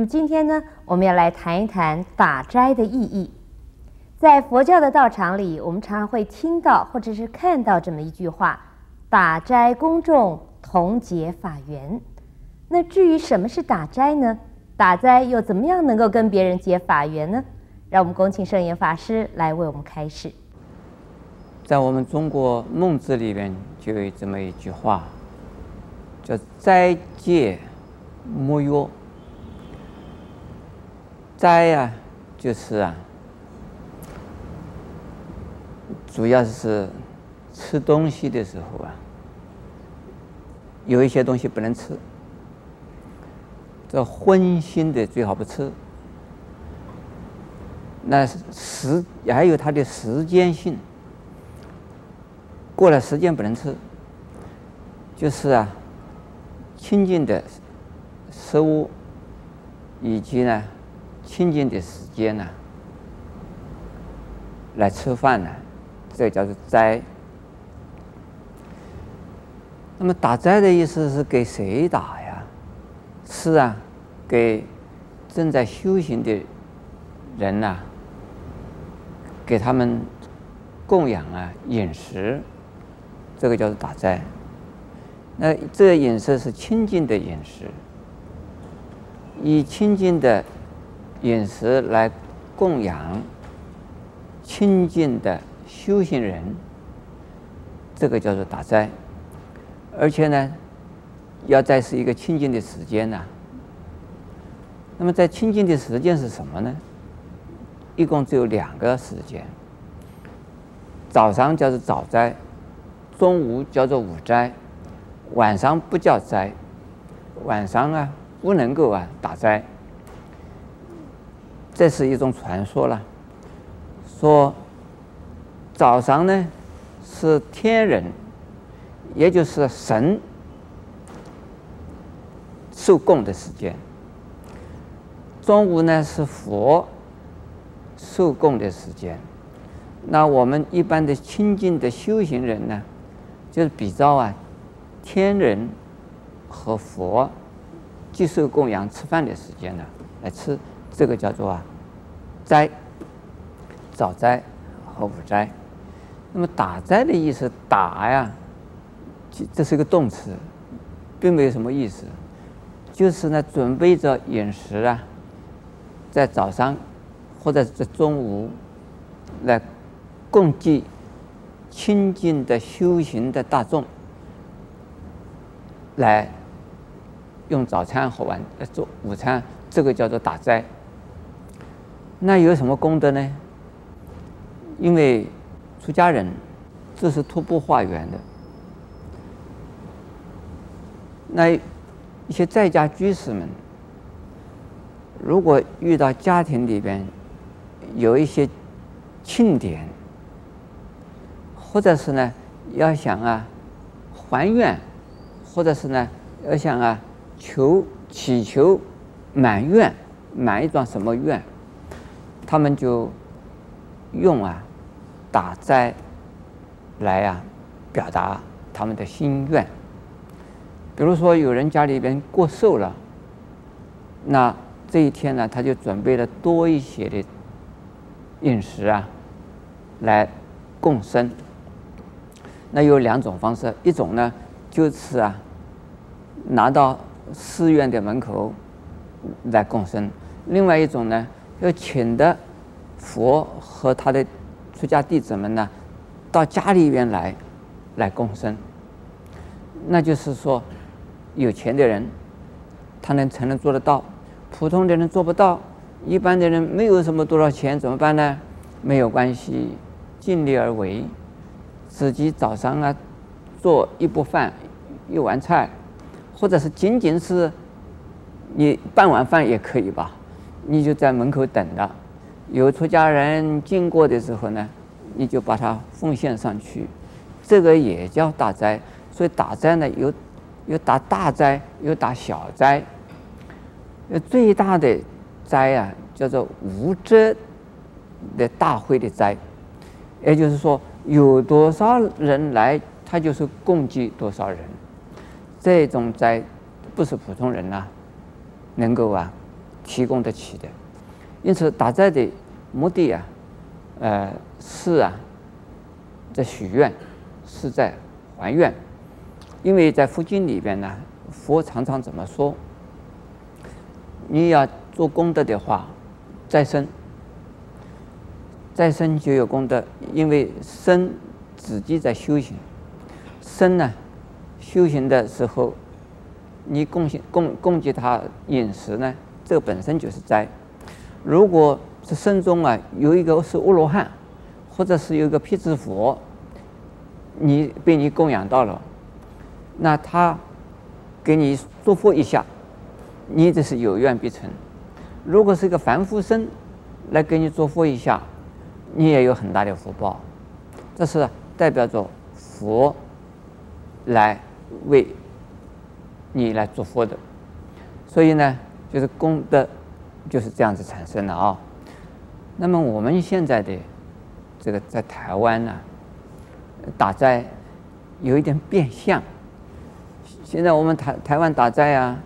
那么今天呢，我们要来谈一谈打斋的意义。在佛教的道场里，我们常常会听到或者是看到这么一句话：“打斋公众，同结法缘。”那至于什么是打斋呢？打斋又怎么样能够跟别人结法缘呢？让我们恭请圣严法师来为我们开示。在我们中国孟子里面就有这么一句话，叫“斋戒莫忧”。斋啊，就是啊，主要是吃东西的时候啊，有一些东西不能吃。 这荤腥的最好不吃，那还有它的时间性，过了时间不能吃，就是啊，清净的食物以及呢清净的时间呢、来吃饭呢、这叫做斋。那么打斋的意思是给谁打？ 是啊，给正在修行的人呐、给他们供养啊饮食，这个叫做打斋。那这个饮食是清净的饮食，以清净的饮食来供养清净的修行人，这个叫做打斋。而且呢。 要在是一个清净的时间呢、那么在清净的时间是什么呢？一共只有2个时间，早上叫做早斋，中午叫做午斋，晚上不叫斋，晚上啊不能够啊打斋。这是一种传说了，说早上呢是天人，也就是神。 受供的时间，中午呢是佛受供的时间。那我们一般的清净的修行人呢，就是比照啊天人和佛接受供养吃饭的时间呢来吃，这个叫做啊斋，早斋和午斋。那么打斋的意思，打呀，这是一个动词，并没有什么意思。 就是呢，准备着饮食啊，在早上或者在中午来供给清净的修行的大众，来用早餐和做午餐，这个叫做打斋。那有什么功德呢？因为出家人这是徒步化缘的，那。 一些在家居士们，如果遇到家庭里边有一些庆典，或者是呢要想啊还愿，或者是呢要想啊祈求满愿，满一桩什么愿，他们就用啊打斋来啊表达他们的心愿。 比如说，有人家里边过寿了，那这一天呢，他就准备了多一些的饮食啊，来供身。那有2种方式，一种呢就是啊，拿到寺院的门口来供身；另外一种呢，要请的佛和他的出家弟子们呢，到家里边来供身。那就是说。 有钱的人，他才能做得到；普通的人做不到。一般的人没有什么多少钱，怎么办呢？没有关系，尽力而为。自己早上啊，做一锅饭，1碗菜，或者是仅仅是你半碗饭也可以吧。你就在门口等着，有出家人经过的时候呢，你就把它奉献上去。这个也叫打斋。所以打斋呢，有打大斋，有打小斋。最大的斋啊，叫做无遮的大会的斋，也就是说，有多少人来，他就是供给多少人。这种斋不是普通人能够提供得起的。因此，打斋的目的啊，是啊，在许愿，是在还愿。因为在佛经里边呢，佛常常怎么说？你要做功德的话，再生。 再生就有功德，因为生自己在修行，生呢，修行的时候，你供给他饮食呢，这个本身就是斋。如果是生中啊有一个是阿罗汉，或者是有一个辟支佛，被你供养到了，那他给你祝福一下，你这是有愿必成；如果是一个凡夫生来给你祝福一下， 你也有很大的福报，这是代表着佛来为你来祝福的，所以呢，就是功德就是这样子产生的啊。那么我们现在的这个在台湾呢，打斋有一点变相。现在我们台湾打斋啊，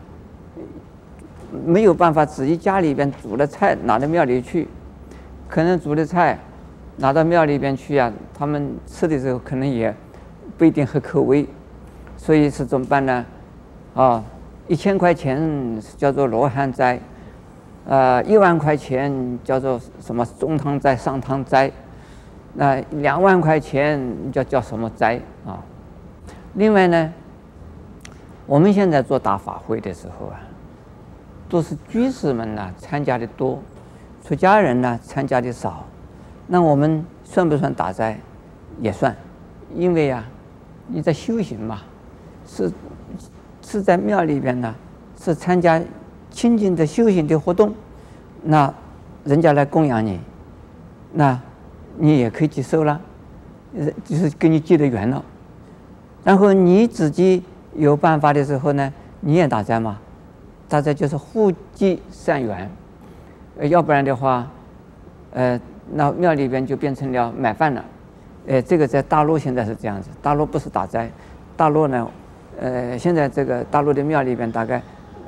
没有办法自己家里边煮了菜拿到庙里去，可能煮的菜 拿到庙里边去呀、啊，他们吃的时候可能也不一定合口味，所以是怎么办呢？啊，1000块钱叫做罗汉斋，1万块钱叫做什么中堂斋、上堂斋，那2万块钱叫什么斋啊？另外呢，我们现在做大法会的时候啊，都是居士们呢参加的多，出家人呢参加的少。 那我们算不算打斋？也算，因为啊，你在修行嘛，是在庙里边呢，是参加清净的修行的活动，那人家来供养你，那你也可以接受了，就是跟你结的缘了。然后你自己有办法的时候呢，你也打斋嘛，打斋就是互结善缘，要不然的话，那庙里边就变成了买饭了，这个在大陆现在是这样子。大陆不是打斋，大陆呢，现在这个大陆的庙里边大概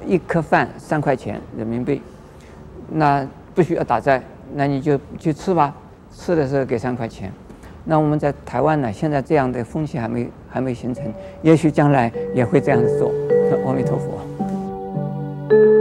1颗饭3块钱人民币，那不需要打斋，那你就去吃吧，吃的时候给3块钱。那我们在台湾呢，现在这样的风气还没形成，也许将来也会这样子做。阿弥陀佛。